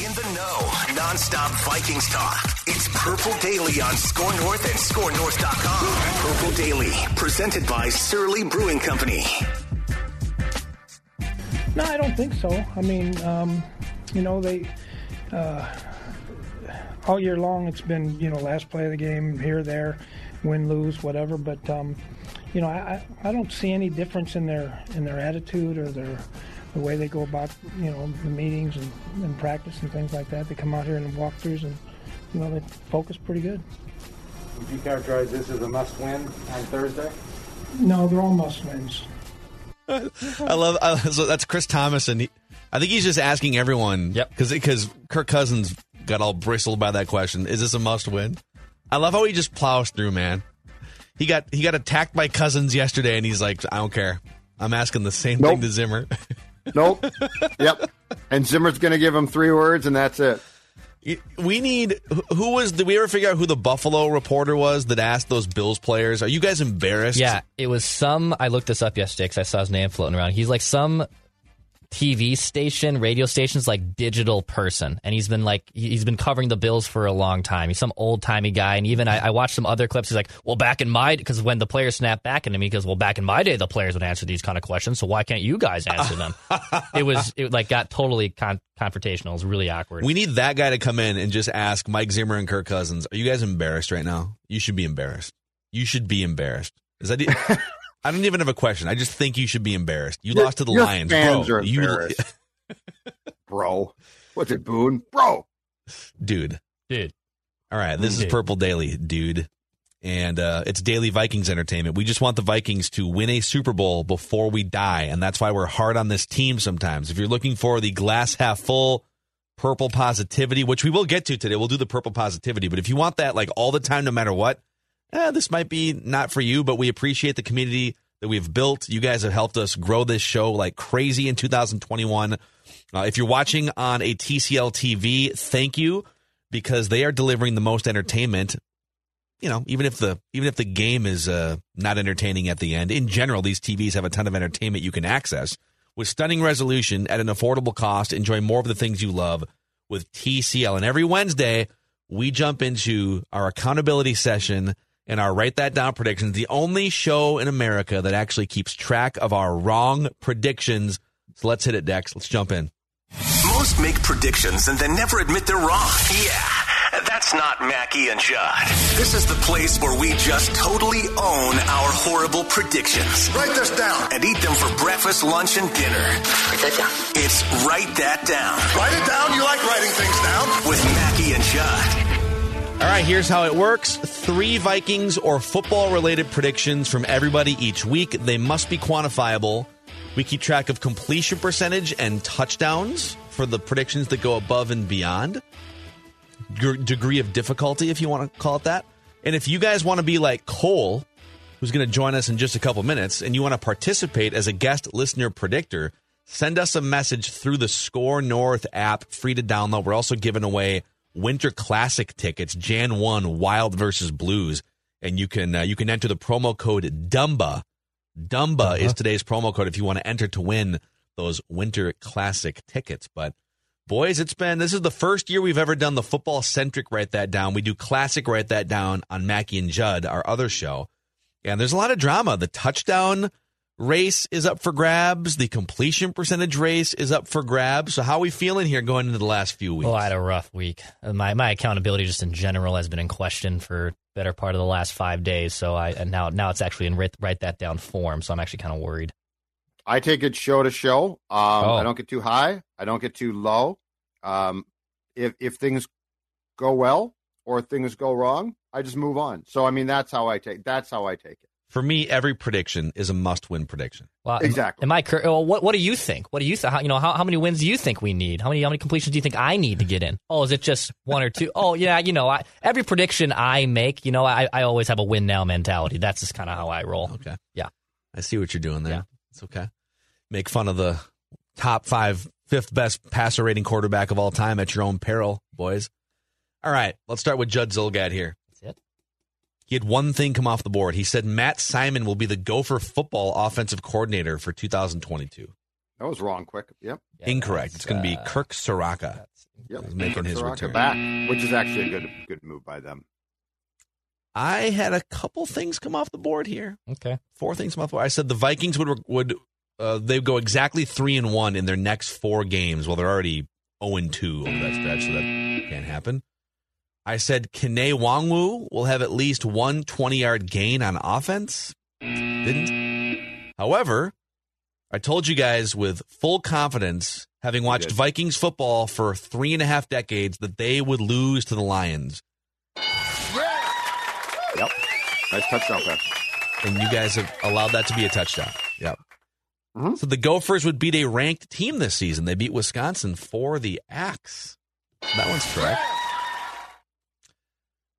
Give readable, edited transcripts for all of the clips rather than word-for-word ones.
in the know, nonstop Vikings talk. It's Purple Daily on Score North and ScoreNorth.com. Purple Daily, presented by Surly Brewing Company. No, I don't think so. I mean, they all year long it's been, last play of the game, here, there, win, lose, whatever. But I don't see any difference in their attitude or their. The way they go about, the meetings and practice and things like that. They come out here and walkthroughs and, they focus pretty good. Would you characterize this as a must-win on Thursday? No, they're all must-wins. So that's Chris Thomas, and I think he's just asking everyone. Yep. Because Kirk Cousins got all bristled by that question. Is this a must-win? I love how he just plows through, man. He got attacked by Cousins yesterday, and he's like, I don't care. I'm asking the same thing to Zimmer. Nope. Yep. And Zimmer's going to give him three words, and that's it. We need – did we ever figure out who the Buffalo reporter was that asked those Bills players? Are you guys embarrassed? Yeah, it was some – I looked this up yesterday because I saw his name floating around. He's like some TV station, radio station's like digital person, and he's been like – he's been covering the Bills for a long time. He's some old-timey guy, and even I watched some other clips. He's like, well, back in my – because when the players snap back into me, he goes, well, back in my day, the players would answer these kind of questions, so why can't you guys answer them? It got totally confrontational. It was really awkward. We need that guy to come in and just ask Mike Zimmer and Kirk Cousins, are you guys embarrassed right now? You should be embarrassed. You should be embarrassed. Is that I don't even have a question. I just think you should be embarrassed. You lost to the Lions, fans bro. Are embarrassed. Bro. What's it, Boone? Bro. Dude. All right, this is Purple Daily, dude. And it's Daily Vikings Entertainment. We just want the Vikings to win a Super Bowl before we die, and that's why we're hard on this team sometimes. If you're looking for the glass half full, purple positivity, which we will get to today. We'll do the purple positivity. But if you want that like all the time, no matter what, this might be not for you, but we appreciate the community that we've built. You guys have helped us grow this show like crazy in 2021. If you're watching on a TCL TV, thank you, because they are delivering the most entertainment. Even if the game is not entertaining at the end, in general, these TVs have a ton of entertainment you can access with stunning resolution at an affordable cost. Enjoy more of the things you love with TCL. And every Wednesday, we jump into our accountability session and our Write That Down predictions, the only show in America that actually keeps track of our wrong predictions. So let's hit it, Dex. Let's jump in. Most make predictions and then never admit they're wrong. Yeah, that's not Mackie and Judd. This is the place where we just totally own our horrible predictions. Write this down. And eat them for breakfast, lunch, and dinner. Write that down. It's Write That Down. Write it down. You like writing things down. With Mackie and Judd. All right, here's how it works. 3 Vikings or football-related predictions from everybody each week. They must be quantifiable. We keep track of completion percentage and touchdowns for the predictions that go above and beyond. Degree of difficulty, if you want to call it that. And if you guys want to be like Cole, who's going to join us in just a couple minutes, and you want to participate as a guest listener predictor, send us a message through the Score North app, free to download. We're also giving away Winter Classic tickets, Jan 1, Wild versus Blues, and you can enter the promo code DUMBA. DUMBA is today's promo code if you want to enter to win those Winter Classic tickets. But boys, this is the first year we've ever done the football centric Write That Down. We do classic Write That Down on Mackie and Judd, our other show, and there's a lot of drama. The touchdown race is up for grabs. The completion percentage race is up for grabs. So how are we feeling here going into the last few weeks? Well, I had a rough week. My accountability just in general has been in question for the better part of the last 5 days. So now it's actually in Write That Down form. So I'm actually kind of worried. I take it show to show. I don't get too high. I don't get too low. If things go well or things go wrong, I just move on. So, I mean, that's how I take it. For me, every prediction is a must-win prediction. Well, exactly. What do you think? What do you think? How many wins do you think we need? How many completions do you think I need to get in? Oh, is it just one or two? Oh, yeah. Every prediction I make, I always have a win now mentality. That's just kind of how I roll. Okay. Yeah. I see what you're doing there. Yeah. It's okay. Make fun of the top fifth best passer rating quarterback of all time at your own peril, boys. All right. Let's start with Judd Zulgad here. He had one thing come off the board. He said Matt Simon will be the Gopher football offensive coordinator for 2022. That was wrong quick. Yep. Yeah, incorrect. It's going to be Kirk Soraka. Yep. Making his return back, which is actually a good move by them. I had a couple things come off the board here. Okay. 4 things come off the board. I said the Vikings would they go exactly 3-1 in their next 4 games. Well, they're already 0-2 over that stretch, so that can't happen. I said Kene Nwangwu will have at least one 20-yard gain on offense. Didn't. However, I told you guys with full confidence, having watched Vikings football for 3.5 decades, that they would lose to the Lions. Yeah. Yep. Nice touchdown pass. And you guys have allowed that to be a touchdown. Yep. Mm-hmm. So the Gophers would beat a ranked team this season. They beat Wisconsin for the Axe. That one's correct.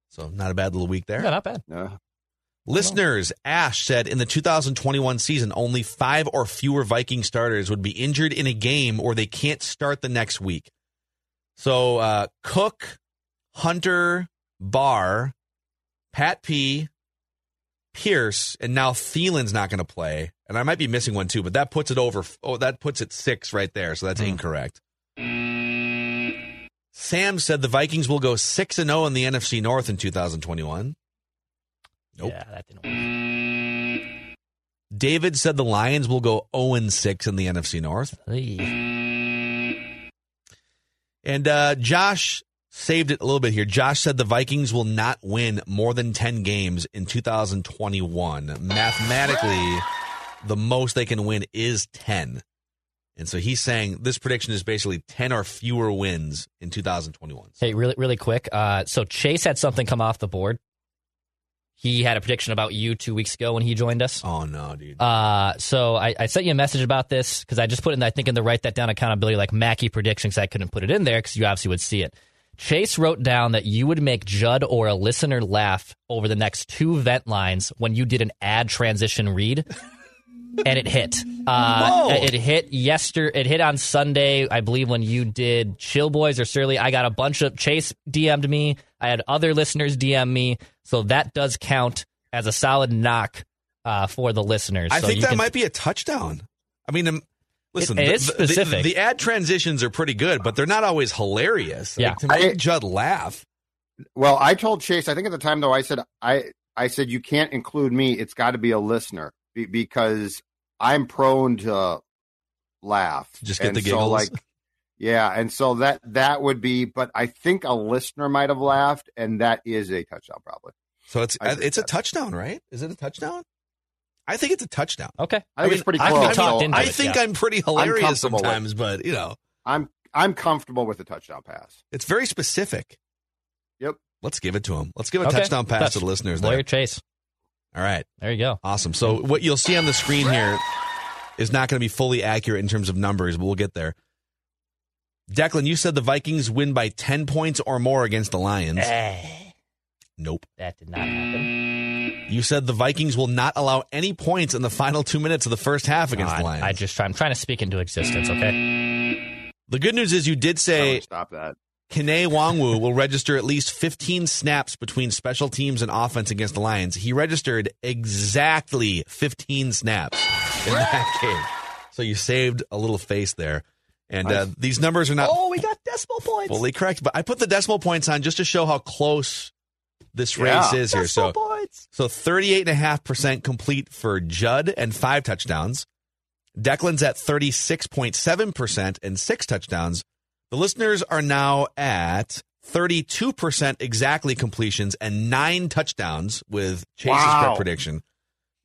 So not a bad little week there. Yeah, not bad. No. Listeners, Ash said in the 2021 season, only 5 or fewer Viking starters would be injured in a game or they can't start the next week. So Cook, Hunter, Barr, Pat P, Pierce, and now Thielen's not going to play. And I might be missing one too, but that puts it over. Oh, that puts it 6 right there. So that's incorrect. Sam said the Vikings will go 6-0 in the NFC North in 2021. Nope. Yeah, that didn't work. David said the Lions will go 0-6 in the NFC North. Hey. And Josh saved it a little bit here. Josh said the Vikings will not win more than 10 games in 2021. Mathematically, the most they can win is 10. And so he's saying this prediction is basically 10 or fewer wins in 2021. Hey, really, really quick. So Chase had something come off the board. He had a prediction about you 2 weeks ago when he joined us. Oh, no, dude. So I sent you a message about this because I just put in, I think, in the Write That Down accountability, like Mackie prediction, because I couldn't put it in there because you obviously would see it. Chase wrote down that you would make Judd or a listener laugh over the next 2 vent lines when you did an ad transition read. And it hit. It hit on Sunday, I believe, when you did Chill Boys or Surly. I got a bunch of Chase DM'd me. I had other listeners DM me, so that does count as a solid knock for the listeners. I think that might be a touchdown. I mean, listen, it is specific. The ad transitions are pretty good, but they're not always hilarious. Yeah. Like, to make Judd laugh. Well, I told Chase. I think at the time though, I said you can't include me. It's got to be a listener. Because I'm prone to laugh. Just get the giggles. So and so that would be, but I think a listener might have laughed, and that is a touchdown probably. So it's a touchdown, right? Is it a touchdown? I think it's a touchdown. Okay. I mean, it's pretty close. I'm pretty hilarious sometimes, but I'm comfortable with a touchdown pass. It's very specific. Yep. Let's give it to him. Let's give a touchdown pass to the listeners. Lawyer Chase. All right. There you go. Awesome. So what you'll see on the screen here is not going to be fully accurate in terms of numbers, but we'll get there. Declan, you said the Vikings win by 10 points or more against the Lions. Nope. That did not happen. You said the Vikings will not allow any points in the final 2 minutes of the first half against the Lions. I'm trying to speak into existence, okay? The good news is you did say... Stop that. Kene Nwangwu will register at least 15 snaps between special teams and offense against the Lions. He registered exactly 15 snaps in that game. So you saved a little face there. And these numbers are not... Oh, we got decimal points. Fully correct. But I put the decimal points on just to show how close this race is here. So, 38.5% complete for Judd and 5 touchdowns. Declan's at 36.7% and 6 touchdowns. The listeners are now at 32% exactly completions and 9 touchdowns with Chase's correct prediction.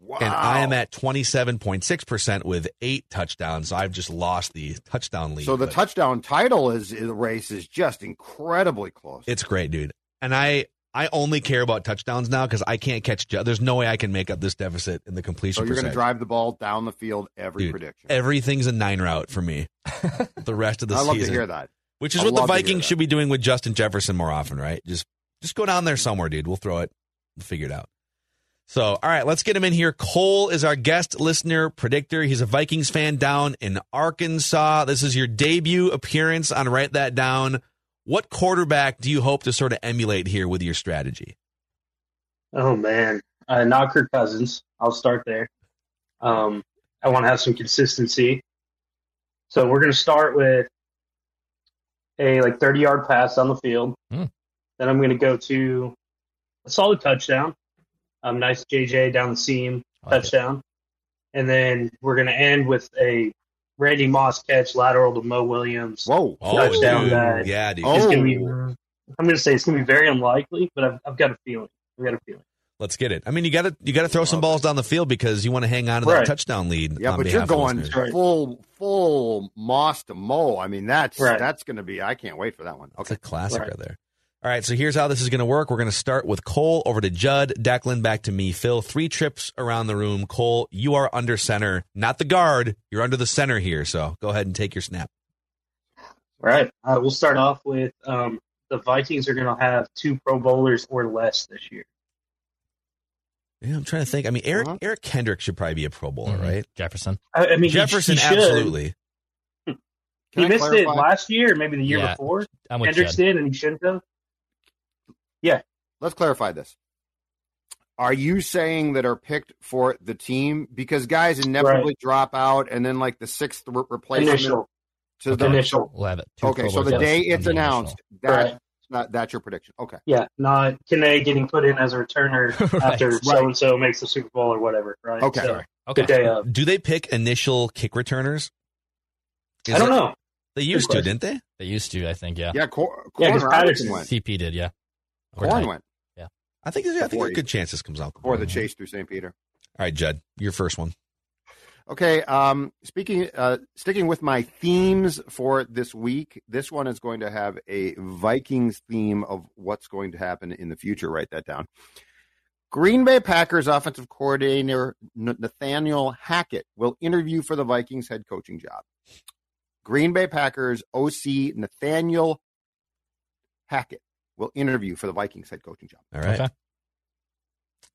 Wow. And I am at 27.6% with 8 touchdowns. So I've just lost the touchdown lead. So the touchdown title is the race is just incredibly close. It's great, dude. And I only care about touchdowns now because I can't catch Judd. There's no way I can make up this deficit in the completion. So you're going to drive the ball down the field every prediction. Everything's a 9 route for me the rest of the season. I love to hear that. Which is what the Vikings should be doing with Justin Jefferson more often, right? Just go down there somewhere, dude. We'll throw it. We'll figure it out. So, all right, let's get him in here. Cole is our guest listener predictor. He's a Vikings fan down in Arkansas. This is your debut appearance on Write That Down. What quarterback do you hope to sort of emulate here with your strategy? Oh, man. Not Kirk Cousins. I'll start there. I want to have some consistency. So we're going to start with a 30-yard pass on the field. Then I'm going to go to a solid touchdown. Nice JJ down the seam, touchdown. And then we're going to end with a Randy Moss catch lateral to Mo Williams. Whoa. Touchdown. That I'm going to say it's going to be very unlikely, but I've got a feeling. Let's get it. I mean, you got to throw some balls down the field because you want to hang on to that touchdown lead. Yeah, but you're going full Moss to Mo. I mean, that's going to be – I can't wait for that one. Okay. It's a classic right there. All right, so here's how this is going to work. We're going to start with Cole, over to Judd, Declan, back to me, Phil. 3 trips around the room. Cole, you are under center, not the guard. You're under the center here, so go ahead and take your snap. All right, we'll start off with the Vikings are going to have 2 Pro Bowlers or less this year. Yeah, I'm trying to think. I mean, Eric Kendricks should probably be a Pro Bowler, right? Jefferson. I mean, Jefferson, he absolutely. He missed it last year, maybe the year before. Kendricks did, and he shouldn't have. Yeah, let's clarify this. Are you saying that are picked for the team? Because guys inevitably drop out, and then the 6th replacement to the initial. Okay, so the day it's announced, that's your prediction. Okay. Yeah, not Kene getting put in as a returner after so-and-so makes the Super Bowl or whatever, right? Okay. So, okay. The day of. Do they pick initial kick returners? I don't know. They used to, didn't they? They used to, I think, yeah. Yeah, because Patterson went. CP did, yeah. Corn went. Yeah. I think there's good chance this comes out. Or the chase through St. Peter. All right, Judd, your first one. Okay. Sticking with my themes for this week, this one is going to have a Vikings theme of what's going to happen in the future. Write that down. Green Bay Packers offensive coordinator Nathaniel Hackett will interview for the Vikings head coaching job. Green Bay Packers OC Nathaniel Hackett will interview for the Vikings head coaching job. All right. Okay.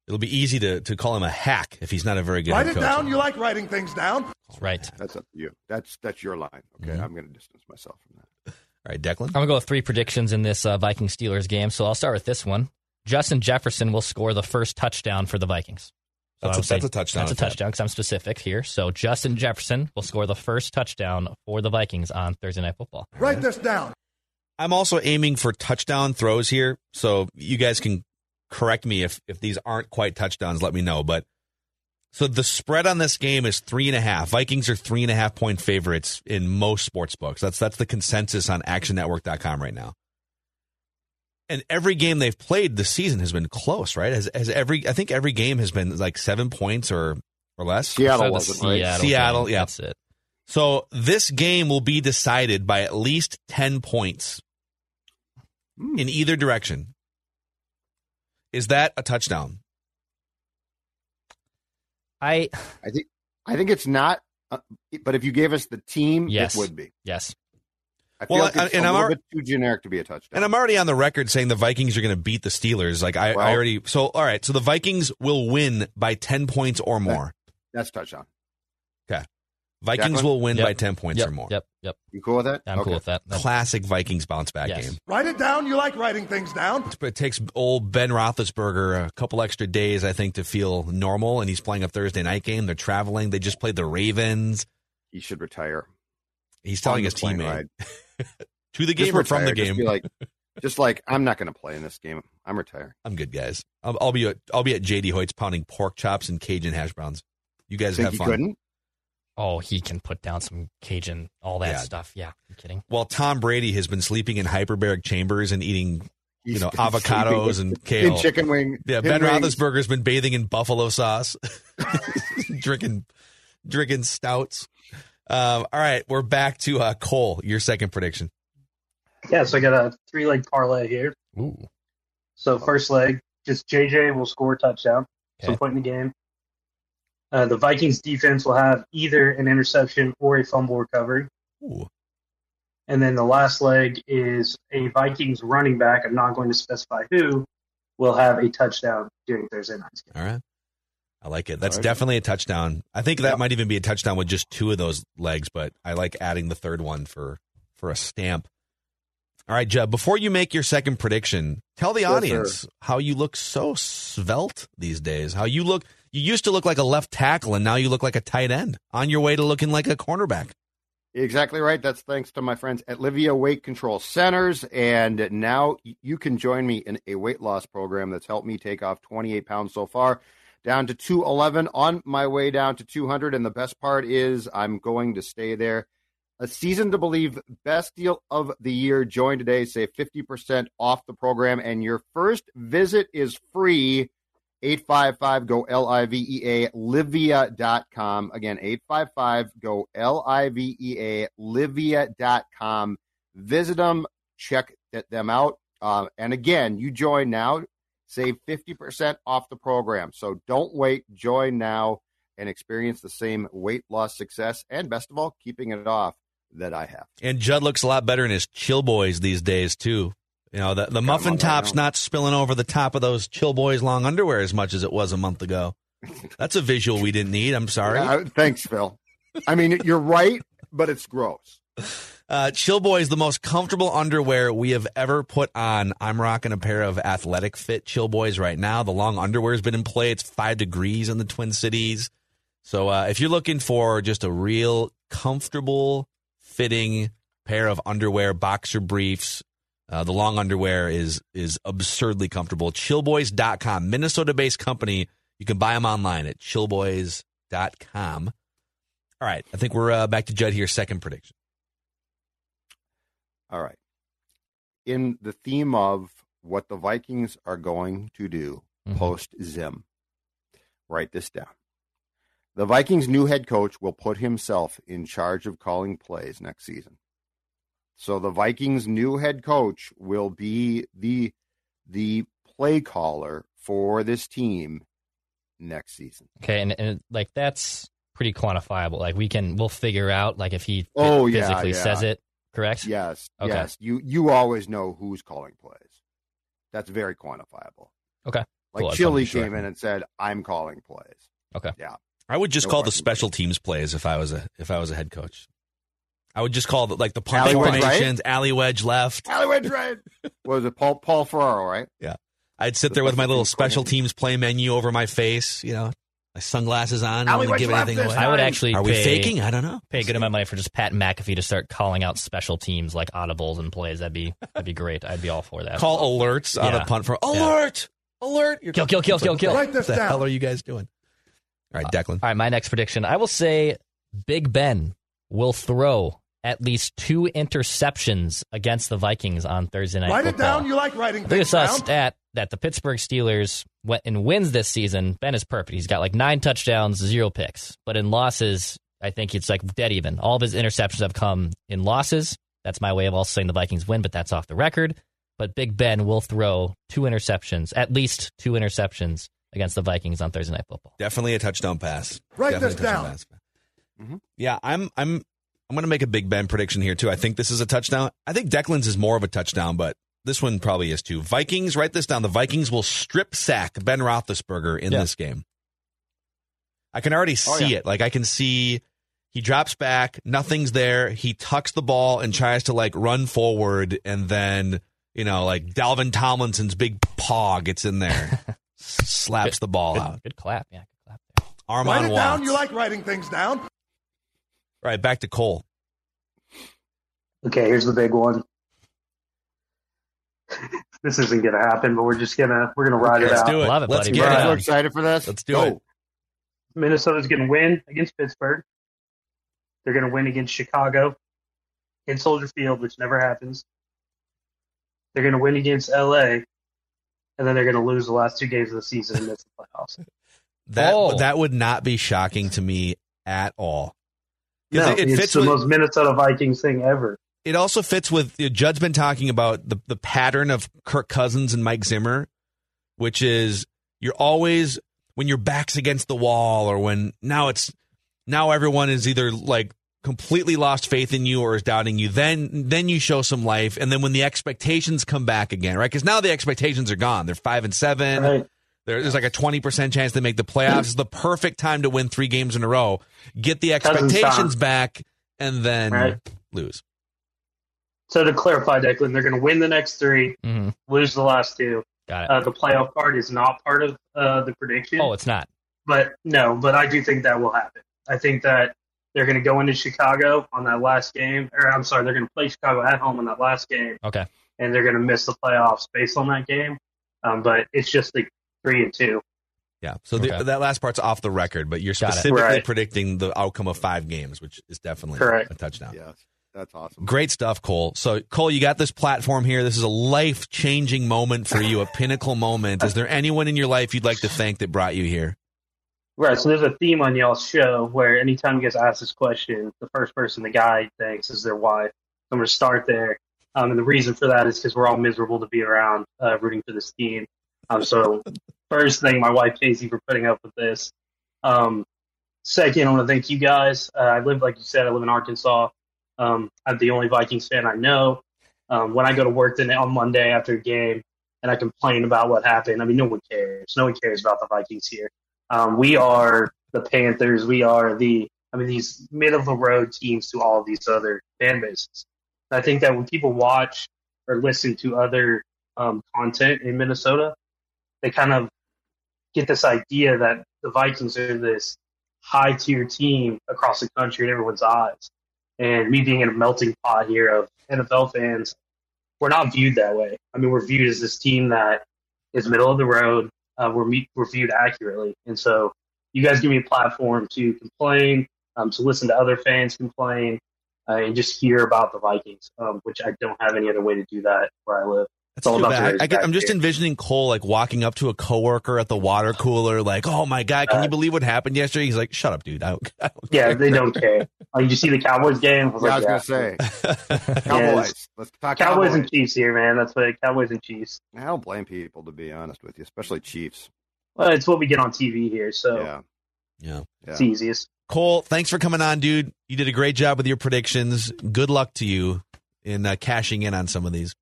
It'll be easy to call him a hack if he's not a very good head coach. Write it down. You like writing things down. That's right. That's up to you. That's your line. Okay. Mm-hmm. I'm going to distance myself from that. All right, Declan. I'm going to go with 3 predictions in this Vikings-Steelers game. So I'll start with this one. Justin Jefferson will score the first touchdown for the Vikings. So that's a touchdown. That's a touchdown because I'm specific here. So Justin Jefferson will score the first touchdown for the Vikings on Thursday Night Football. Write this down. I'm also aiming for touchdown throws here, so you guys can correct me if these aren't quite touchdowns, let me know. But so the spread on this game is 3.5. Vikings are 3.5-point favorites in most sports books. That's the consensus on actionnetwork.com right now. And every game they've played this season has been close, right? I think every game has been 7 points or less. Seattle wasn't, right? Seattle, yeah. That's it. So this game will be decided by at least 10 points in either direction. Is that a touchdown? I think it's not, but if you gave us the team, it would be. Yes. I feel it's a little bit too generic to be a touchdown. And I'm already on the record saying the Vikings are going to beat the Steelers. All right, so the Vikings will win by 10 points or more. That's touchdown. Okay. Vikings will win by 10 points or more. Yep. You cool with that? I'm cool with that. Classic Vikings bounce back game. Write it down. You like writing things down. It takes old Ben Roethlisberger a couple extra days, I think, to feel normal, and he's playing a Thursday night game. They're traveling. They just played the Ravens. He should retire. He's telling his teammate. To the game or from the game. Just be like, Just like, I'm not going to play in this game. I'm retired. I'm good, guys. I'll be at J.D. Hoyt's pounding pork chops and Cajun hash browns. You guys have fun. Couldn't? Oh, he can put down some Cajun, all that stuff. Yeah, I'm kidding. Well, Tom Brady has been sleeping in hyperbaric chambers and eating, avocados and kale. And chicken wing. Yeah, Ben Roethlisberger has been bathing in buffalo sauce, drinking stouts. All right, we're back to Cole, your second prediction. Yeah, so I got a 3-leg parlay here. Ooh. So first leg, just JJ will score a touchdown at some point in the game. The Vikings defense will have either an interception or a fumble recovery. Ooh. And then the last leg is a Vikings running back, I'm not going to specify who, will have a touchdown during Thursday night's game. All right. I like it. That's definitely a touchdown. I think that might even be a touchdown with just two of those legs, but I like adding the third one for a stamp. All right, Jeb, before you make your second prediction, tell the audience how you look so svelte these days. How you look. You used to look like a left tackle, and now you look like a tight end on your way to looking like a cornerback. Exactly right. That's thanks to my friends at Livia Weight Control Centers. And now you can join me in a weight loss program that's helped me take off 28 pounds so far, down to 211, on my way down to 200. And the best part is I'm going to stay there. A Season to Believe best deal of the year. Join today. Save 50% off the program, and your first visit is free. 855-GO-LIVEA, Livia.com. Again, 855-GO-LIVEA, Livia.com. Visit them. Check them out. And again, you join now. Save 50% off the program. So don't wait. Join now and experience the same weight loss success and, best of all, keeping it off that I have. And Judd looks a lot better in his Chill Boys these days, too. You know, the muffin top's not spilling over the top of those Chill Boys long underwear as much as it was a month ago. That's a visual we didn't need. I'm sorry. Yeah, thanks, Phil. I mean, you're right, but it's gross. Chill Boys, the most comfortable underwear we have ever put on. I'm rocking a pair of Athletic Fit Chill Boys right now. The long underwear has been in play. It's 5 degrees in the Twin Cities. So if you're looking for just a real comfortable fitting pair of underwear, boxer briefs, the long underwear is absurdly comfortable. Chillboys.com, Minnesota-based company. You can buy them online at chillboys.com. All right, I think we're back to Judd here. Second prediction. All right. In the theme of what the Vikings are going to do post-Zim, write this down. The Vikings' new head coach will put himself in charge of calling plays next season. So the Vikings' new head coach will be the play caller for this team next season. Okay, and like that's pretty quantifiable. Like we'll figure out like if he physically says it, correct? Yes. Okay. Yes. You always know who's calling plays. That's very quantifiable. Okay. Like cool, Chili came in and said, "I'm calling plays." Okay. Yeah. I would just call the special teams plays if I was a head coach. I would just call the punt formations, alley wedge left, alley wedge right. What was it, Paul Ferraro, right? Yeah, I'd sit there with my little special teams play menu over my face, my sunglasses on. I wouldn't give anything away. I would actually. Are we faking? I don't know. Pay a good amount of money for just Pat McAfee to start calling out special teams like audibles and plays. That'd be great. I'd be all for that. Call alerts on a punt for alert, alert. Kill. Write this down. What the hell are you guys doing? All right, Declan. All right, my next prediction. I will say Big Ben will throw at least 2 interceptions against the Vikings on Thursday night. Write it down. You like writing things down. I saw a stat that the Pittsburgh Steelers went and wins this season. Ben is perfect. He's got like 9 touchdowns, 0 picks. But in losses, I think it's like dead even. All of his interceptions have come in losses. That's my way of also saying the Vikings win, but that's off the record. But Big Ben will throw 2 interceptions, at least 2 interceptions, against the Vikings on Thursday Night Football. Definitely a touchdown pass. Write this down. Mm-hmm. Yeah, I'm going to make a Big Ben prediction here, too. I think this is a touchdown. I think Declan's is more of a touchdown, but this one probably is, too. Vikings, write this down. The Vikings will strip sack Ben Roethlisberger in this game. I can already see it. Like, I can see he drops back. Nothing's there. He tucks the ball and tries to, like, run forward. And then, like Dalvin Tomlinson's big paw gets in there. Slaps the ball out. Good clap. Yeah, good clap. Yeah. Arm on Writes. Write it down. You like writing things down. All right, back to Cole. Okay, here's the big one. this isn't going to happen, but we're going to ride it out. Let's do it. Love it, buddy. We're excited for this. Let's do it. Minnesota's going to win against Pittsburgh. They're going to win against Chicago in Soldier Field, which never happens. They're going to win against L.A., and then they're going to lose the last two games of the season and miss the playoffs. That would not be shocking to me at all. No, it's the most Minnesota Vikings thing ever. It also fits with, Judd's been talking about the pattern of Kirk Cousins and Mike Zimmer, which is you're always, when your back's against the wall or when now everyone is either like completely lost faith in you or is doubting you, then you show some life. And then when the expectations come back again, right? Because now the expectations are gone. They're 5-7. Right. There's like a 20% chance they make the playoffs. It's the perfect time to win 3 games in a row, get the expectations back, and then lose. So to clarify, Declan, they're going to win the next 3, lose the last 2. Got it. The playoff part is not part of the prediction. Oh, it's not. But I do think that will happen. I think that they're going to go into Chicago on that last game. Or I'm sorry, they're going to play Chicago at home on that last game. Okay. And they're going to miss the playoffs based on that game. But it's just the 3-2. Yeah. So that last part's off the record, but you're specifically predicting the outcome of 5 games, which is definitely a touchdown. Yeah. That's awesome. Great stuff, Cole. So Cole, you got this platform here. This is a life-changing moment for you, a pinnacle moment. Is there anyone in your life you'd like to thank that brought you here? Right. So there's a theme on y'all's show where anytime you guys ask this question, the first person the guy thanks is their wife. I'm going to start there. And the reason for that is because we're all miserable to be around rooting for this team. So first thing, my wife, Casey, for putting up with this. Second, I want to thank you guys. I live in Arkansas. I'm the only Vikings fan I know. When I go to work on Monday after a game and I complain about what happened, I mean, no one cares. No one cares about the Vikings here. We are the Panthers. We are these mid-of-the-road teams to all of these other fan bases. I think that when people watch or listen to other content in Minnesota, they kind of get this idea that the Vikings are this high-tier team across the country in everyone's eyes. And me being in a melting pot here of NFL fans, we're not viewed that way. I mean, we're viewed as this team that is middle of the road. We're viewed accurately. And so you guys give me a platform to complain, to listen to other fans complain, and just hear about the Vikings, which I don't have any other way to do that where I live. It's all about I'm just envisioning Cole like walking up to a coworker at the water cooler, like, "Oh my God, can you believe what happened yesterday?" He's like, "Shut up, dude. I don't care." Yeah, they don't care. Did you see the Cowboys game? I was gonna say Cowboys. Yeah, let's talk Cowboys and Chiefs here, man. That's what Cowboys and Chiefs. I don't blame people, to be honest with you, especially Chiefs. Well, it's what we get on TV here, so yeah. It's easiest. Cole, thanks for coming on, dude. You did a great job with your predictions. Good luck to you in cashing in on some of these.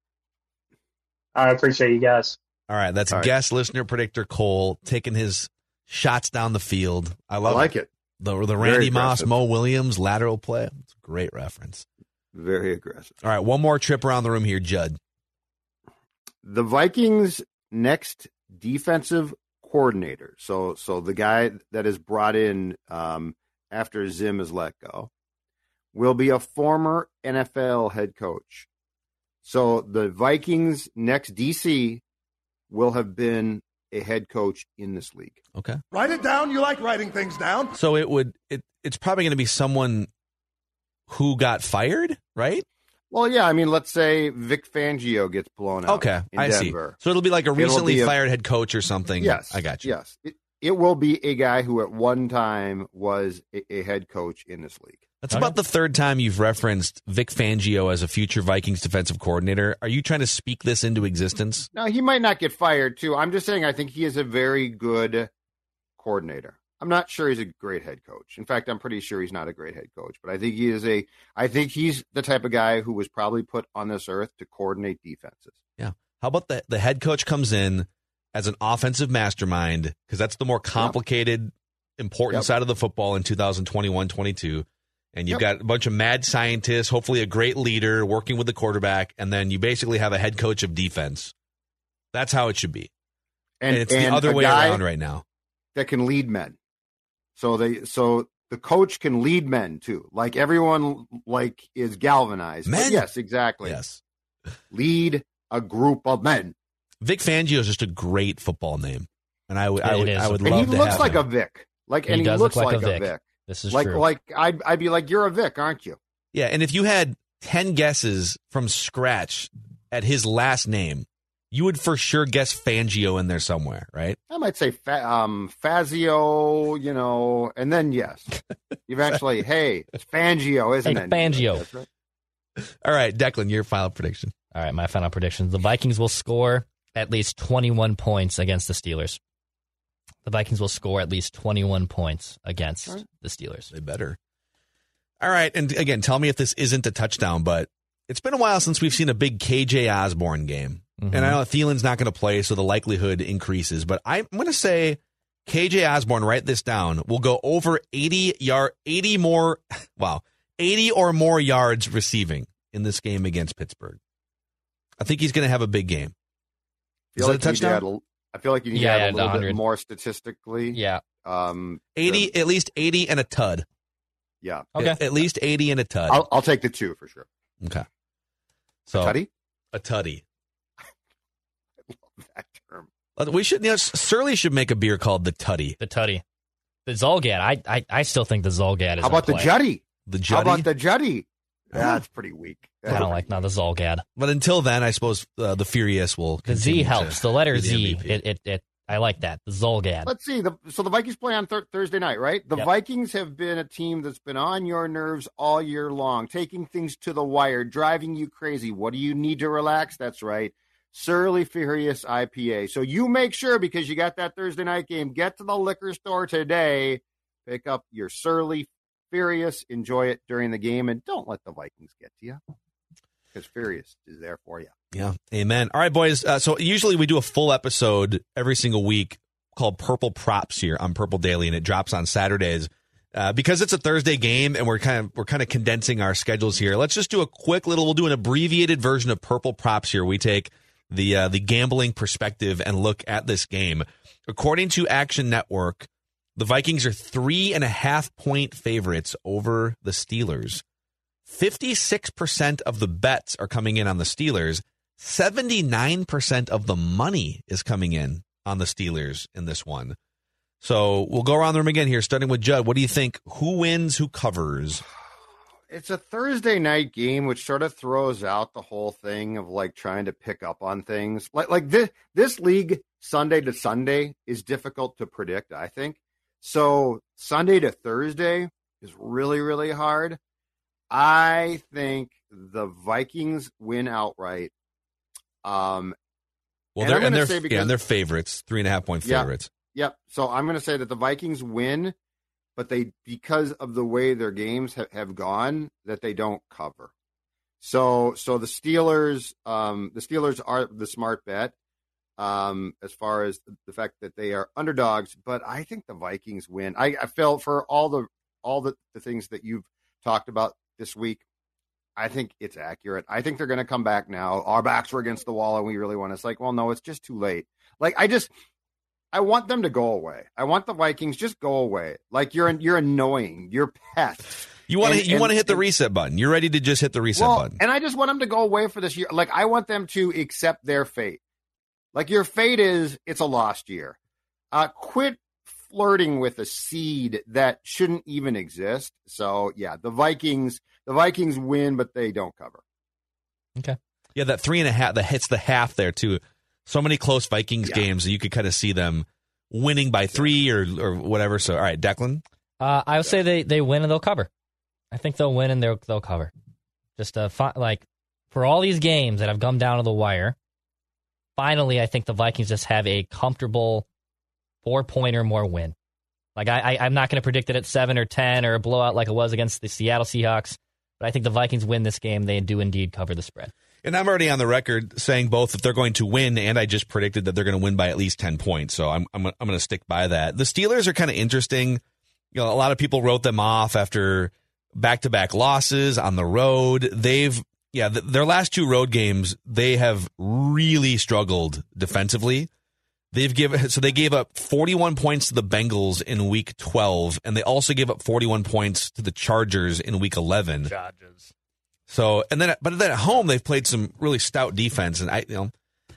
I appreciate you guys. All right. That's guest, listener, predictor Cole taking his shots down the field. I like it. The Randy Moss, Mo Williams lateral play. It's a great reference. Very aggressive. All right. One more trip around the room here, Judd. The Vikings' next defensive coordinator. So the guy that is brought in after Zim is let go will be a former NFL head coach. So the Vikings' next DC will have been a head coach in this league. Okay. Write it down. You like writing things down. So it's probably going to be someone who got fired, right? Well, yeah. I mean, let's say Vic Fangio gets blown out. Okay, I Denver. See. So it'll be like a recently fired head coach or something. Yes. I got you. Yes. It will be a guy who at one time was a head coach in this league. That's about the third time you've referenced Vic Fangio as a future Vikings defensive coordinator. Are you trying to speak this into existence? No, he might not get fired, too. I'm just saying I think he is a very good coordinator. I'm not sure he's a great head coach. In fact, I'm pretty sure he's not a great head coach. But I think he's the type of guy who was probably put on this earth to coordinate defenses. Yeah. How about the head coach comes in as an offensive mastermind, because that's the more complicated, important side of the football in 2021-22. And you've got a bunch of mad scientists, hopefully a great leader working with the quarterback, and then you basically have a head coach of defense. That's how it should be. And it's the other way around right now. That can lead men. So the coach can lead men, too. Like, everyone is galvanized. Men? Yes, exactly. Yes. Lead a group of men. Vic Fangio is just a great football name, and I would love to have him. He looks like a Vic. He looks like a Vic. This is true. I'd be like, you're a Vic, aren't you? Yeah, and if you had 10 guesses from scratch at his last name, you would for sure guess Fangio in there somewhere, right? I might say Fazio, you know, and then yes. Eventually, hey, it's Fangio, isn't it? Fangio. That's right. All right, Declan, your final prediction. All right, my final prediction. The Vikings will score at least 21 points against the Steelers. They better. All right, and again, tell me if this isn't a touchdown, but it's been a while since we've seen a big KJ Osborne game. Mm-hmm. And I know Thielen's not going to play, so the likelihood increases. But I'm going to say KJ Osborne, write this down, will go over 80 or more yards receiving in this game against Pittsburgh. I think he's going to have a big game. Is that a touchdown? I feel like you need to add a little bit more statistically. Yeah. 80, at least 80 and a tud. Yeah. Okay. At least 80 and a tud. I'll take the 2 for sure. Okay. So, a tutty? A tutty. I love that term. We should, Surly should make a beer called the Tutty. The Tutty. The Zolgad. I still think the Zolgad is. How about the Juddy? The Juddy? How about the Juddy? That's pretty weak. I don't like the Zolgad. But until then, I suppose the Furious will. The Z helps. The letter Z. I like that. The Zolgad. Let's see. So the Vikings play on Thursday night, right? The Vikings have been a team that's been on your nerves all year long, taking things to the wire, driving you crazy. What do you need to relax? That's right. Surly Furious IPA. So you make sure, because you got that Thursday night game, get to the liquor store today, pick up your Surly Furious, enjoy it during the game, and don't let the Vikings get to you, because Furious is there for you. Yeah, amen. All right, boys. So usually we do a full episode every single week called Purple Props here on Purple Daily, and it drops on Saturdays. Because it's a Thursday game, and we're kind of condensing our schedules here. Let's just do a quick little. We'll do an abbreviated version of Purple Props here. We take the gambling perspective and look at this game. According to Action Network, the Vikings are 3.5-point favorites over the Steelers. 56% of the bets are coming in on the Steelers. 79% of the money is coming in on the Steelers in this one. So we'll go around the room again here, starting with Judd. What do you think? Who wins? Who covers? It's a Thursday night game, which sort of throws out the whole thing of like trying to pick up on things. Like this league, Sunday to Sunday, is difficult to predict, I think. So Sunday to Thursday is really, really hard. I think the Vikings win outright. They're favorites, 3.5-point favorites. Yep. So I'm going to say that the Vikings win, but because of the way their games have gone, that they don't cover. So the Steelers are the smart bet. As far as the fact that they are underdogs, but I think the Vikings win. I feel for all the things that you've talked about this week, I think it's accurate. I think they're going to come back now. Our backs were against the wall and we really want. It's like, well, no, it's just too late. Like, I want them to go away. I want the Vikings just go away. Like, you're annoying. You're pests. You want to hit the reset button. You're ready to just hit the reset button. And I just want them to go away for this year. Like, I want them to accept their fate. Like, your fate is, it's a lost year. Quit flirting with a seed that shouldn't even exist. So, yeah, the Vikings win, but they don't cover. Okay. Yeah, that 3.5, that hits the half there, too. So many close Vikings games that you could kind of see them winning by 3 or whatever. So, all right, Declan? I would say they win and they'll cover. I think they'll win and they'll cover. Just for all these games that have come down to the wire, finally, I think the Vikings just have a comfortable 4-point or more win. Like, I'm not going to predict it at 7 or 10 or a blowout like it was against the Seattle Seahawks, but I think the Vikings win this game. They do indeed cover the spread. And I'm already on the record saying both that they're going to win, and I just predicted that they're going to win by at least 10 points, so I'm going to stick by that. The Steelers are kind of interesting. You know, a lot of people wrote them off after back-to-back losses on the road. Yeah, their last 2 road games, they have really struggled defensively. They gave up 41 points to the Bengals in Week 12, and they also gave up 41 points to the Chargers in Week 11. So, but then at home they've played some really stout defense, and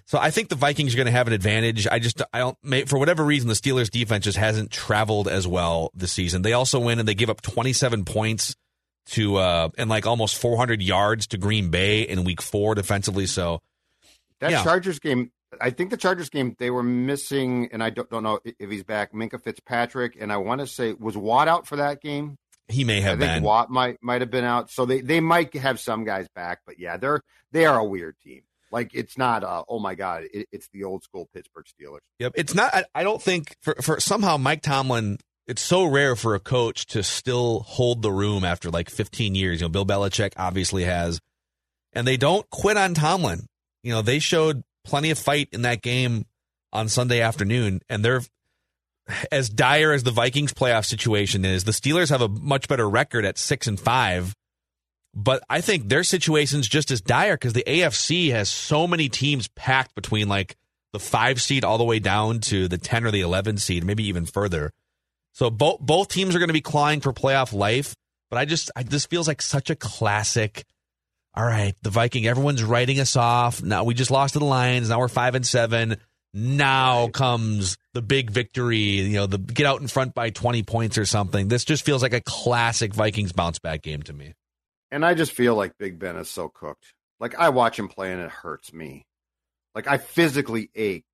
So I think the Vikings are going to have an advantage. For whatever reason, the Steelers defense just hasn't traveled as well this season. They also win and they give up 27 points to, and like almost 400 yards to Green Bay in week four defensively. So that Chargers game, I think the Chargers game, they were missing, and I don't know if he's back, Minkah Fitzpatrick. And I want to say, was Watt out for that game? He may have been. I think Watt might have been out. So they might have some guys back, but yeah, they are a weird team. Like, it's not, oh, my God, it's the old school Pittsburgh Steelers. Yep, it's not, I don't think, for somehow Mike Tomlin, it's so rare for a coach to still hold the room after like 15 years. You know, Bill Belichick obviously has, and they don't quit on Tomlin. You know, they showed plenty of fight in that game on Sunday afternoon, and they're as dire as the Vikings playoff situation is. The Steelers have a much better record at 6-5. But I think their situation's just as dire because the AFC has so many teams packed between like the 5 seed all the way down to the 10 or the 11 seed, maybe even further. So both teams are going to be clawing for playoff life. But this feels like such a classic. All right, the Viking, everyone's writing us off. Now we just lost to the Lions. Now we're 5-7. Now comes the big victory. You know, the get out in front by 20 points or something. This just feels like a classic Vikings bounce back game to me. And I just feel like Big Ben is so cooked. Like, I watch him play and it hurts me. Like, I physically ache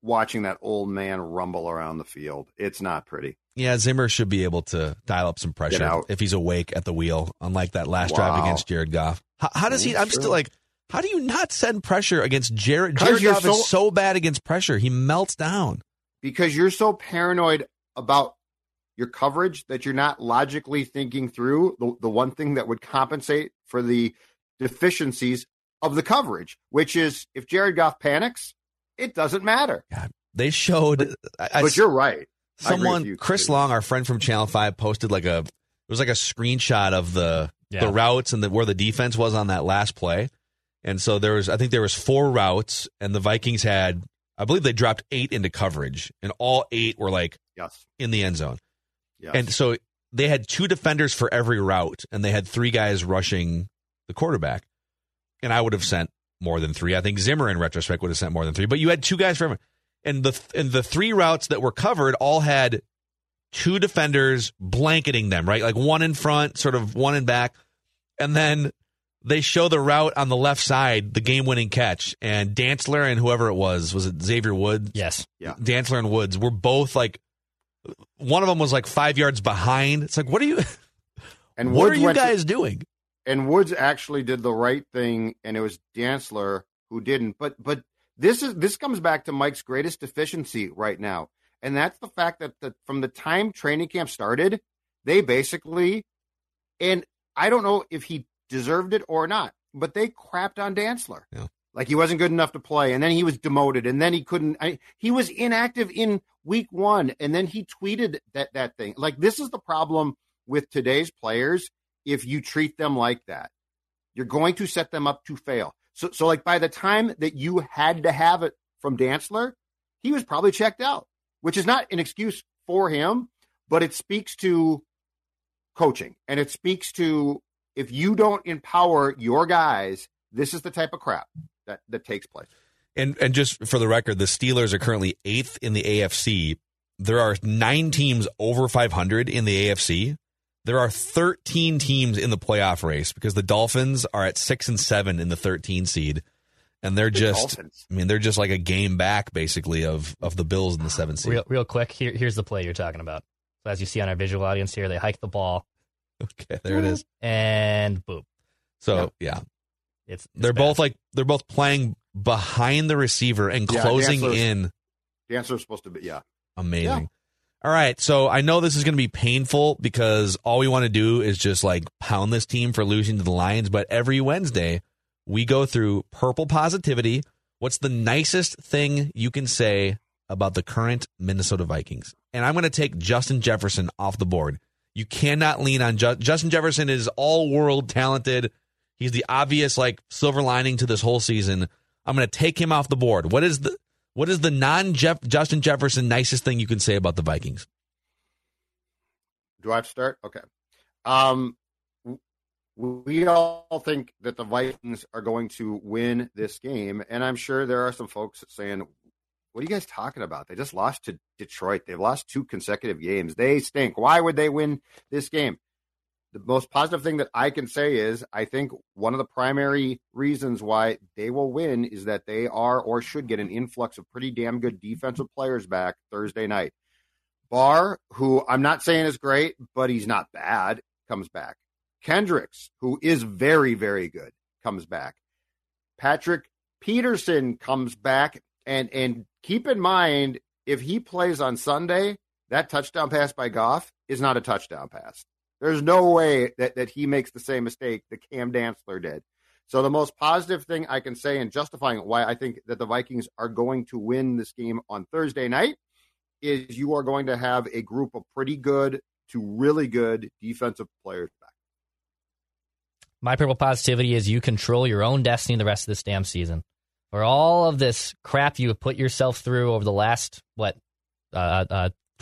watching that old man rumble around the field. It's not pretty. Yeah, Zimmer should be able to dial up some pressure if he's awake at the wheel, unlike that last drive against Jared Goff. How does he – I'm still like, how do you not send pressure against Jared? Jared Goff is so bad against pressure. He melts down. Because you're so paranoid about – your coverage that you're not logically thinking through the one thing that would compensate for the deficiencies of the coverage, which is if Jared Goff panics, it doesn't matter. God, they showed. But you're right. Someone, Chris Long, our friend from Channel 5, posted it was like a screenshot of the routes and where the defense was on that last play. And so there was 4 routes, and the Vikings had, I believe they dropped 8 into coverage, and all 8 were like in the end zone. Yes. And so they had 2 defenders for every route, and they had 3 guys rushing the quarterback. And I would have sent more than 3. I think Zimmer, in retrospect, would have sent more than 3. But you had 2 guys for everyone. And the 3 routes that were covered all had 2 defenders blanketing them, right? Like one in front, sort of one in back. And then they show the route on the left side, the game-winning catch. And Dantzler and whoever it was it Xavier Woods? Yes. Yeah. Dantzler and Woods were both like, one of them was like 5 yards behind. It's like, what are you guys doing? And Woods actually did the right thing, and it was Dantzler who didn't. But this comes back to Mike's greatest deficiency right now, and that's the fact that from the time training camp started, they basically, and I don't know if he deserved it or not, but they crapped on Dantzler. Yeah. Like he wasn't good enough to play, and then he was demoted, and then he couldn't. He was inactive in week 1, and then he tweeted that thing. Like, this is the problem with today's players. If you treat them like that, you're going to set them up to fail. So like by the time that you had to have it from Dantzler, he was probably checked out, which is not an excuse for him, but it speaks to coaching, and it speaks to if you don't empower your guys, this is the type of crap that takes place. And just for the record, the Steelers are currently 8th in the AFC. There are 9 teams over 500 in the AFC. There are 13 teams in the playoff race because the Dolphins are at 6-7 in the 13 seed, and they're just like a game back basically of the Bills in the 7 seed. Real quick, here's the play you're talking about. So as you see on our visual audience here, they hike the ball. Okay, there it is. And boom. So yeah. They're both playing behind the receiver and closing in. The answer is supposed to be amazing. Yeah. All right, so I know this is going to be painful because all we want to do is just like pound this team for losing to the Lions. But every Wednesday we go through purple positivity. What's the nicest thing you can say about the current Minnesota Vikings? And I'm going to take Justin Jefferson off the board. You cannot lean on Justin Jefferson. Is all world talented. He's the obvious like silver lining to this whole season. I'm going to take him off the board. What is the Justin Jefferson nicest thing you can say about the Vikings? Do I have to start? Okay. We all think that the Vikings are going to win this game, and I'm sure there are some folks saying, what are you guys talking about? They just lost to Detroit. They've lost two consecutive games. They stink. Why would they win this game? The most positive thing that I can say is I think one of the primary reasons why they will win is that they are or should get an influx of pretty damn good defensive players back Thursday night. Barr, who I'm not saying is great, but he's not bad, comes back. Kendricks, who is very, very good, comes back. Patrick Peterson comes back. And keep in mind, if he plays on Sunday, that touchdown pass by Goff is not a touchdown pass. There's no way that he makes the same mistake that Cam Dantzler did. So the most positive thing I can say in justifying why I think that the Vikings are going to win this game on Thursday night is you are going to have a group of pretty good to really good defensive players back. My purple positivity is you control your own destiny the rest of this damn season. For all of this crap you have put yourself through over the last, 12,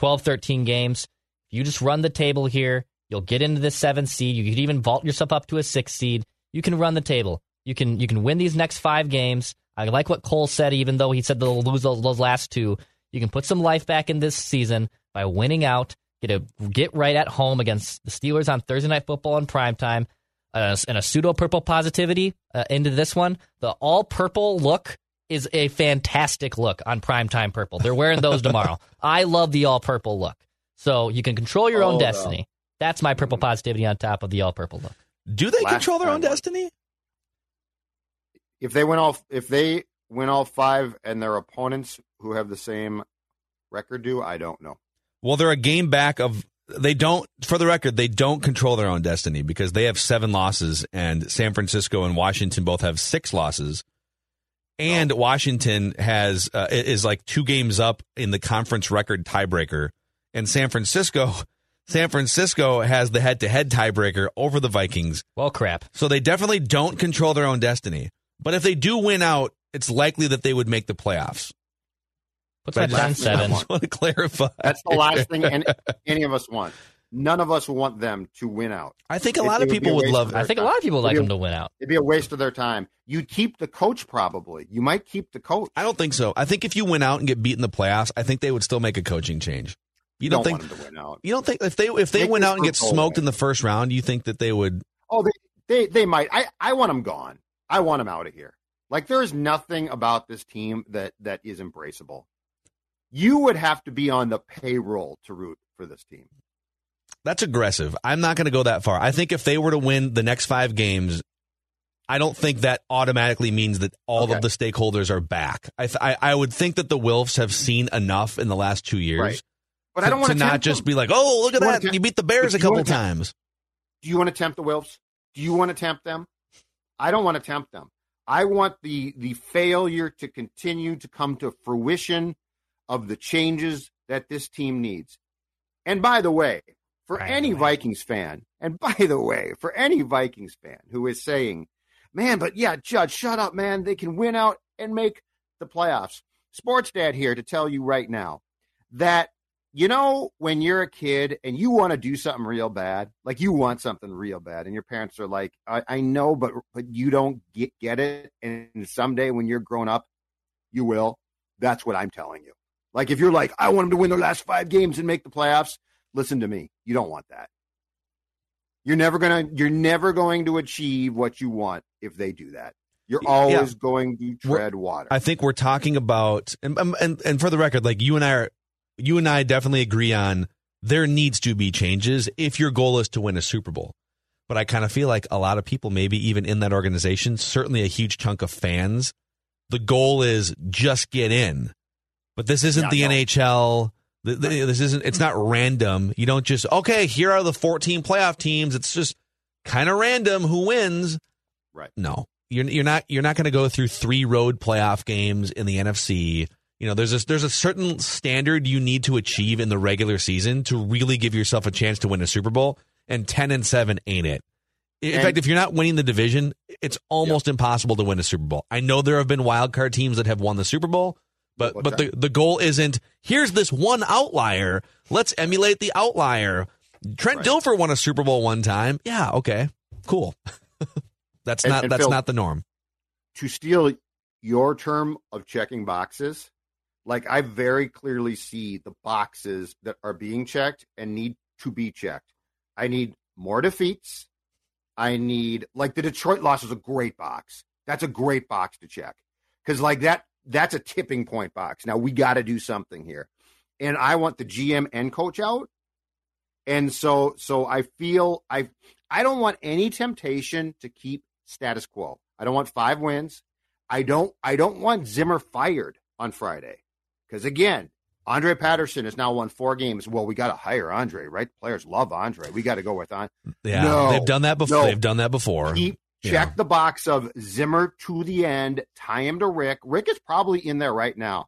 13 games, you just run the table here. You'll get into the 7th seed. You could even vault yourself up to a 6th seed. You can run the table. You can win these next 5 games. I like what Cole said, even though he said they'll lose those last 2. You can put some life back in this season by winning out, get right at home against the Steelers on Thursday Night Football in primetime. And a pseudo-purple positivity into this one. The all-purple look is a fantastic look on primetime purple. They're wearing those tomorrow. I love the all-purple look. So you can control your own destiny. No. That's my purple positivity on top of the all-purple look. Do they control their own destiny? If they win all 5 and their opponents who have the same record do, I don't know. Well, they're a game back of... They don't, for the record, they don't control their own destiny because they have 7 losses and San Francisco and Washington both have 6 losses. And Washington has is like 2 games up in the conference record tiebreaker. And San Francisco has the head-to-head tiebreaker over the Vikings. Well, crap. So they definitely don't control their own destiny. But if they do win out, it's likely that they would make the playoffs. What's that on 7? I just want to clarify. That's the last thing any of us want. None of us want them to win out. I think a lot of people would like them to win out. It'd be a waste of their time. You'd keep the coach probably. You might keep the coach. I don't think so. I think if you win out and get beat in the playoffs, I think they would still make a coaching change. You don't think want them to win out. You don't think if they win out and get smoked in the first round, you think that they would? Oh, they might. I want them gone. I want them out of here. Like there is nothing about this team that is embraceable. You would have to be on the payroll to root for this team. That's aggressive. I'm not going to go that far. I think if they were to win the next 5 games, I don't think that automatically means that all of the stakeholders are back. I would think that the Wilfs have seen enough in the last 2 years. Right. But I don't want to not just be like, oh, look at that. You beat the Bears a couple times. Do you want to tempt the Wilfs? Do you want to tempt them? I don't want to tempt them. I want the failure to continue to come to fruition of the changes that this team needs. And by the way, for any Vikings fan who is saying, man, but yeah, Judge, shut up, man. They can win out and make the playoffs. Sports Dad here to tell you right now that, you know, when you're a kid and you want to do something real bad, like you want something real bad and your parents are like, I know, but you don't get it. And someday when you're grown up, you will. That's what I'm telling you. Like, if you're like, I want them to win their last 5 games and make the playoffs, listen to me. You don't want that. You're never going to achieve what you want if they do that. You're always going to tread water. I think we're talking about, and for the record, like you and I definitely agree on there needs to be changes if your goal is to win a Super Bowl. But I kind of feel like a lot of people, maybe even in that organization, certainly a huge chunk of fans, the goal is just get in. But this isn't the NHL. This isn't. It's not random. You don't just, okay, here are the 14 playoff teams. It's just kind of random who wins. Right. No, you're not going to go through 3 road playoff games in the NFC. You know, there's a certain standard you need to achieve in the regular season to really give yourself a chance to win a Super Bowl. And 10-7 ain't it. In fact, if you're not winning the division, it's almost impossible to win a Super Bowl. I know there have been wild card teams that have won the Super Bowl. But the goal isn't, here's this one outlier. Let's emulate the outlier. Trent Dilfer won a Super Bowl one time. Yeah, okay. cool. That's not the norm. To steal your term of checking boxes, like I very clearly see the boxes that are being checked and need to be checked. I need more defeats. I need, like, the Detroit loss is a great box. That's a great box to check because, like, that's a tipping point box. Now we got to do something here, and I want the GM and coach out. And so I feel I don't want any temptation to keep status quo. I don't want 5 wins. I don't want Zimmer fired on Friday because, again, Andre Patterson has now won 4 games. Well, we got to hire Andre, right? Players love Andre. We got to go with Andre. Yeah, no, they've done that before. No. They've done that before. Check the box of Zimmer to the end. Tie him to Rick. Rick is probably in there right now.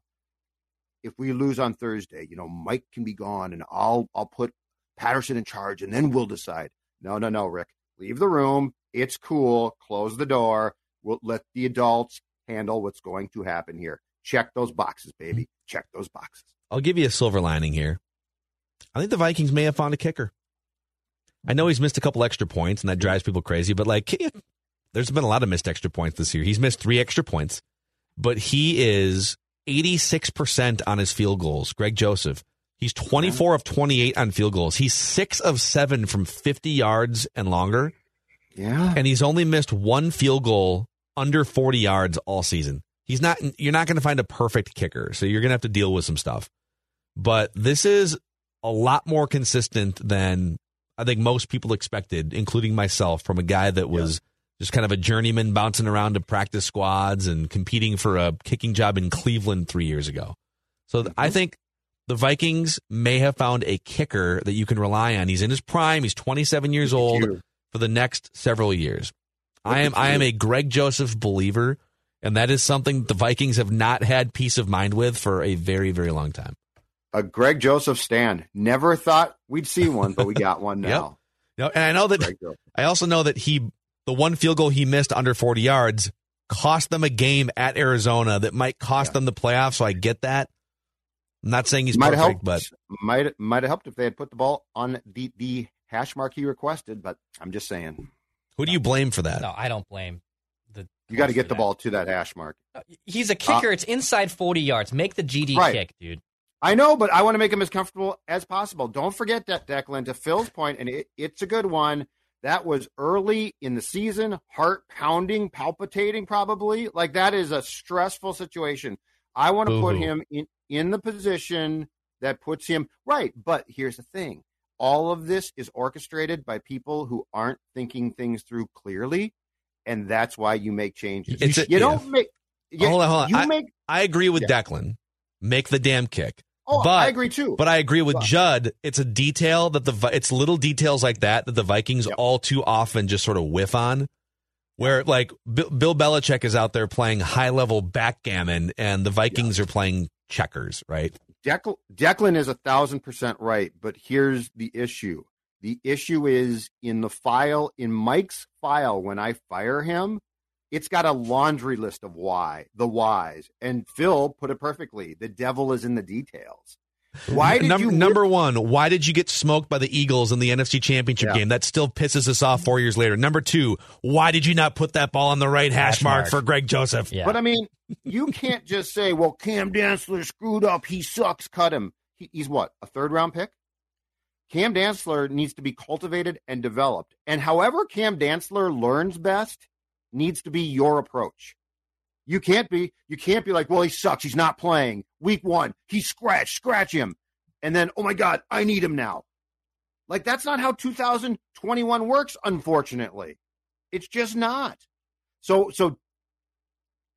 If we lose on Thursday, you know, Mike can be gone, and I'll put Patterson in charge, and then we'll decide. No, Rick, leave the room. It's cool. Close the door. We'll let the adults handle what's going to happen here. Check those boxes, baby. Check those boxes. I'll give you a silver lining here. I think the Vikings may have found a kicker. I know he's missed a couple extra points, and that drives people crazy, but, like, there's been a lot of missed extra points this year. He's missed 3 extra points, but he is 86% on his field goals. Greg Joseph, he's 24 of 28 on field goals. He's 6 of 7 from 50 yards and longer. Yeah. And he's only missed 1 field goal under 40 yards all season. You're not going to find a perfect kicker, so you're going to have to deal with some stuff. But this is a lot more consistent than I think most people expected, including myself, from a guy that was just kind of a journeyman bouncing around to practice squads and competing for a kicking job in Cleveland 3 years ago. So I think the Vikings may have found a kicker that you can rely on. He's in his prime. He's 27 years old for the next several years. I am a Greg Joseph believer, and that is something the Vikings have not had peace of mind with for a very, very long time. A Greg Joseph stand. Never thought we'd see one, but we got one now. Yep. And I know that I also know that the one field goal he missed under 40 yards cost them a game at Arizona that might cost them the playoffs, so I get that. I'm not saying he's perfect, but might have helped if they had put the ball on the hash mark he requested, but I'm just saying. Who do you blame for that? No, I don't blame. You got to get the ball to that hash mark. He's a kicker. It's inside 40 yards. Make the GD kick, dude. I know, but I want to make him as comfortable as possible. Don't forget that, Declan, to Phil's point, and it's a good one. That was early in the season, heart pounding, palpitating probably. Like, that is a stressful situation. I want to put him in the position that puts him right. But here's the thing. All of this is orchestrated by people who aren't thinking things through clearly, and that's why you make changes. Hold on. I agree with Declan. Make the damn kick. Oh, but I agree too. But I agree with Judd. It's a detail that it's little details like that the Vikings all too often just sort of whiff on. Where, like, Bill Belichick is out there playing high level backgammon, and the Vikings are playing checkers, right? Declan is 1,000% right, but here's the issue. The issue is in Mike's file. When I fire him, it's got a laundry list of whys. And Phil put it perfectly. The devil is in the details. Why did number one, why did you get smoked by the Eagles in the NFC Championship game? That still pisses us off 4 years later. Number two, why did you not put that ball on the right hash mark for Greg Joseph? Yeah. But, I mean, you can't just say, well, Cam Dantzler screwed up. He sucks. Cut him. He's what, a third-round pick? Cam Dantzler needs to be cultivated and developed. And however Cam Dantzler learns best needs to be your approach. You can't be like, well, he sucks. He's not playing. Week one, he's scratched. Scratch him. And then, oh, my God, I need him now. Like, that's not how 2021 works, unfortunately. It's just not. So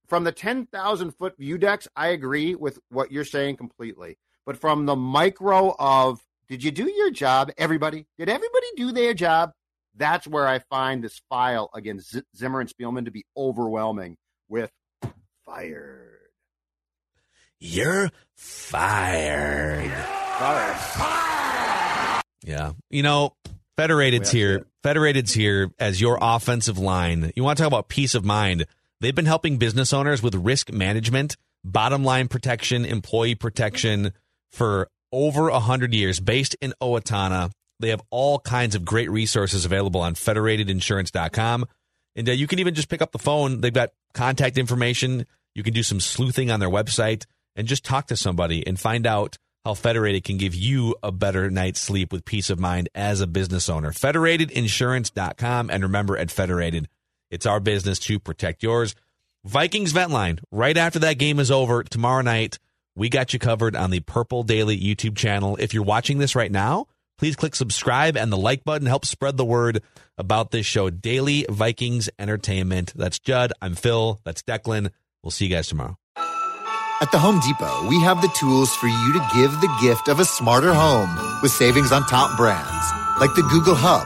from the 10,000-foot view, Dex, I agree with what you're saying completely. But from the micro of, did you do your job, everybody? Did everybody do their job? That's where I find this file against Zimmer and Spielman to be overwhelming with fired. You're fired. You're fired. Yeah. You know, Federated's here as your offensive line. You want to talk about peace of mind. They've been helping business owners with risk management, bottom line protection, employee protection for over 100 years, based in Owatonna. They have all kinds of great resources available on federatedinsurance.com. And you can even just pick up the phone. They've got contact information. You can do some sleuthing on their website and just talk to somebody and find out how Federated can give you a better night's sleep with peace of mind as a business owner. Federatedinsurance.com. And remember, at Federated, it's our business to protect yours. Vikings Vent Line, right after that game is over tomorrow night, we got you covered on the Purple Daily YouTube channel. If you're watching this right now, please click subscribe and the like button. Help spread the word about this show. Daily Vikings Entertainment. That's Judd. I'm Phil. That's Declan. We'll see you guys tomorrow. At the Home Depot, we have the tools for you to give the gift of a smarter home with savings on top brands, like the Google Hub,